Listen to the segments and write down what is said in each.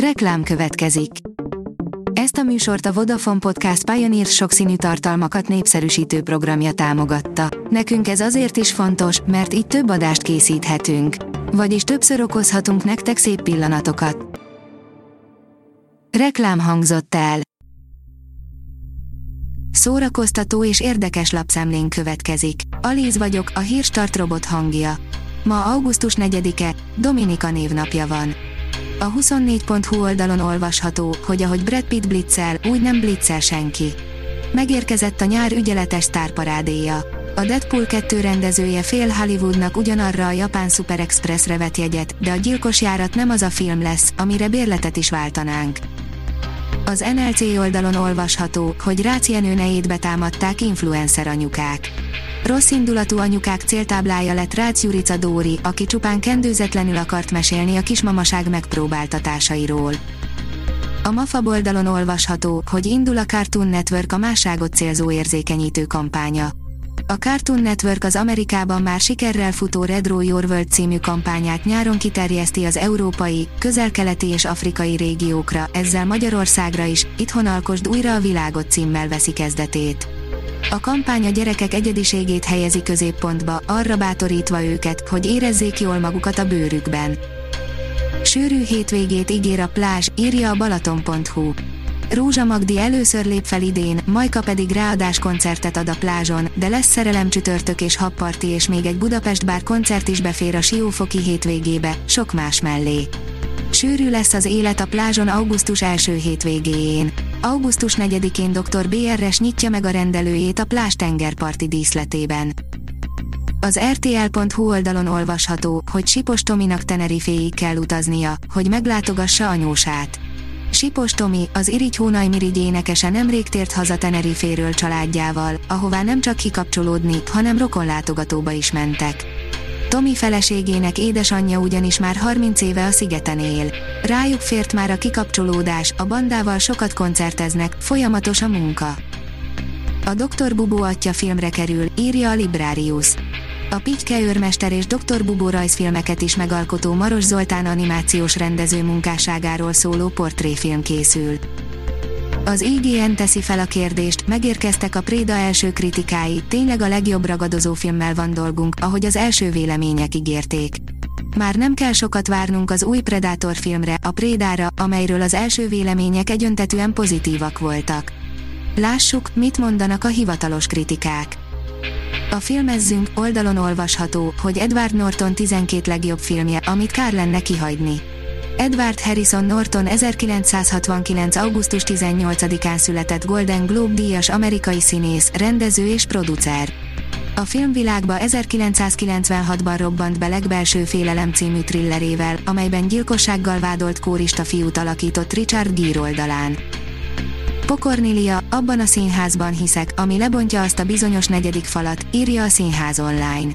Reklám következik. Ezt a műsort a Vodafone Podcast Pioneer sokszínű tartalmakat népszerűsítő programja támogatta. Nekünk ez azért is fontos, mert így több adást készíthetünk. Vagyis többször okozhatunk nektek szép pillanatokat. Reklám hangzott el. Szórakoztató és érdekes lapszemlén következik. Alíz vagyok, a Hírstart robot hangja. Ma augusztus 4-e, Dominika névnapja van. A 24.hu oldalon olvasható, hogy ahogy Brad Pitt blitzel, úgy nem blitzel senki. Megérkezett a nyár ügyeletes sztárparádéja. A Deadpool 2 rendezője fél Hollywoodnak ugyanarra a japán Super Expressre vett jegyet, de a gyilkos járat nem az a film lesz, amire bérletet is váltanánk. Az NLC oldalon olvasható, hogy Rácz Jenő nejétbe támadták influencer anyukák. Rossz indulatú anyukák céltáblája lett Rácz Jurica Dóri, aki csupán kendőzetlenül akart mesélni a kismamaság megpróbáltatásairól. A MAFAB oldalon olvasható, hogy indul a Cartoon Network a másságot célzó érzékenyítő kampánya. A Cartoon Network az Amerikában már sikerrel futó Red Draw Your World című kampányát nyáron kiterjeszti az európai, közel-keleti és afrikai régiókra, ezzel Magyarországra is, Itthon alkosd újra a világot címmel veszi kezdetét. A kampány a gyerekek egyediségét helyezi középpontba, arra bátorítva őket, hogy érezzék jól magukat a bőrükben. Sűrű hétvégét ígér a plázs, írja a balaton.hu. Rózsa Magdi először lép fel idén, Majka pedig ráadáskoncertet ad a plázson, de lesz szerelemcsütörtök és habparti és még egy Budapest bár koncert is befér a siófoki hétvégébe, sok más mellé. Sűrű lesz az élet a plázson augusztus első hétvégéjén. Augusztus 4-én dr. BRS nyitja meg a rendelőjét a plázs tengerparti díszletében. Az rtl.hu oldalon olvasható, hogy Sipos Tominak Teneriféig kell utaznia, hogy meglátogassa anyósát. Sipos Tomi, az irigy-hónajmirigy énekese nemrég tért haza Teneriféről családjával, ahová nem csak kikapcsolódni, hanem rokonlátogatóba is mentek. Tomi feleségének édesanyja ugyanis már 30 éve a szigeten él. Rájuk fért már a kikapcsolódás, a bandával sokat koncerteznek, folyamatos a munka. A Dr. Bubó atya filmre kerül, írja a Librarius. A Pityke őrmester és Dr. Bubó rajzfilmeket is megalkotó Maros Zoltán animációs rendező munkásságáról szóló portréfilm készül. Az IGN teszi fel a kérdést, megérkeztek a Préda első kritikái, tényleg a legjobb ragadozó filmmel van dolgunk, ahogy az első vélemények ígérték. Már nem kell sokat várnunk az új Predator filmre, a Prédára, amelyről az első vélemények egyöntetűen pozitívak voltak. Lássuk, mit mondanak a hivatalos kritikák. A filmezzünk oldalon olvasható, hogy Edward Norton 12 legjobb filmje, amit kár lenne kihagyni. Edward Harrison Norton 1969. augusztus 18-án született Golden Globe díjas amerikai színész, rendező és producer. A filmvilágba 1996-ban robbant be Legbelső félelem című thrillerével, amelyben gyilkossággal vádolt kórista fiút alakított Richard Gere oldalán. Pokornília, abban a színházban hiszek, ami lebontja azt a bizonyos negyedik falat, írja a Színház Online.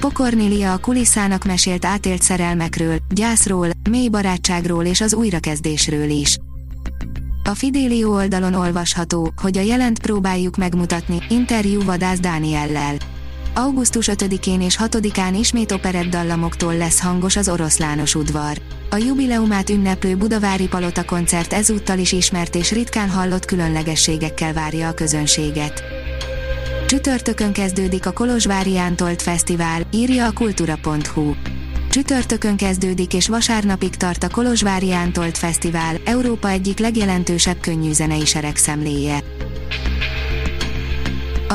Pokornília a kulisszának mesélt átélt szerelmekről, gyászról, mély barátságról és az újrakezdésről is. A Fidelio oldalon olvasható, hogy a jelent próbáljuk megmutatni, interjú Vadász Dániellel. Augusztus 5-én és 6-án ismét operett dallamoktól lesz hangos az Oroszlános udvar. A jubileumát ünneplő budavári palota koncert ezúttal is ismert és ritkán hallott különlegességekkel várja a közönséget. Csütörtökön kezdődik a Kolozsvári Ántolt Fesztivál, írja a kultura.hu. Csütörtökön kezdődik és vasárnapig tart a Kolozsvári Ántolt Fesztivál, Európa egyik legjelentősebb könnyűzenei seregszemléje. A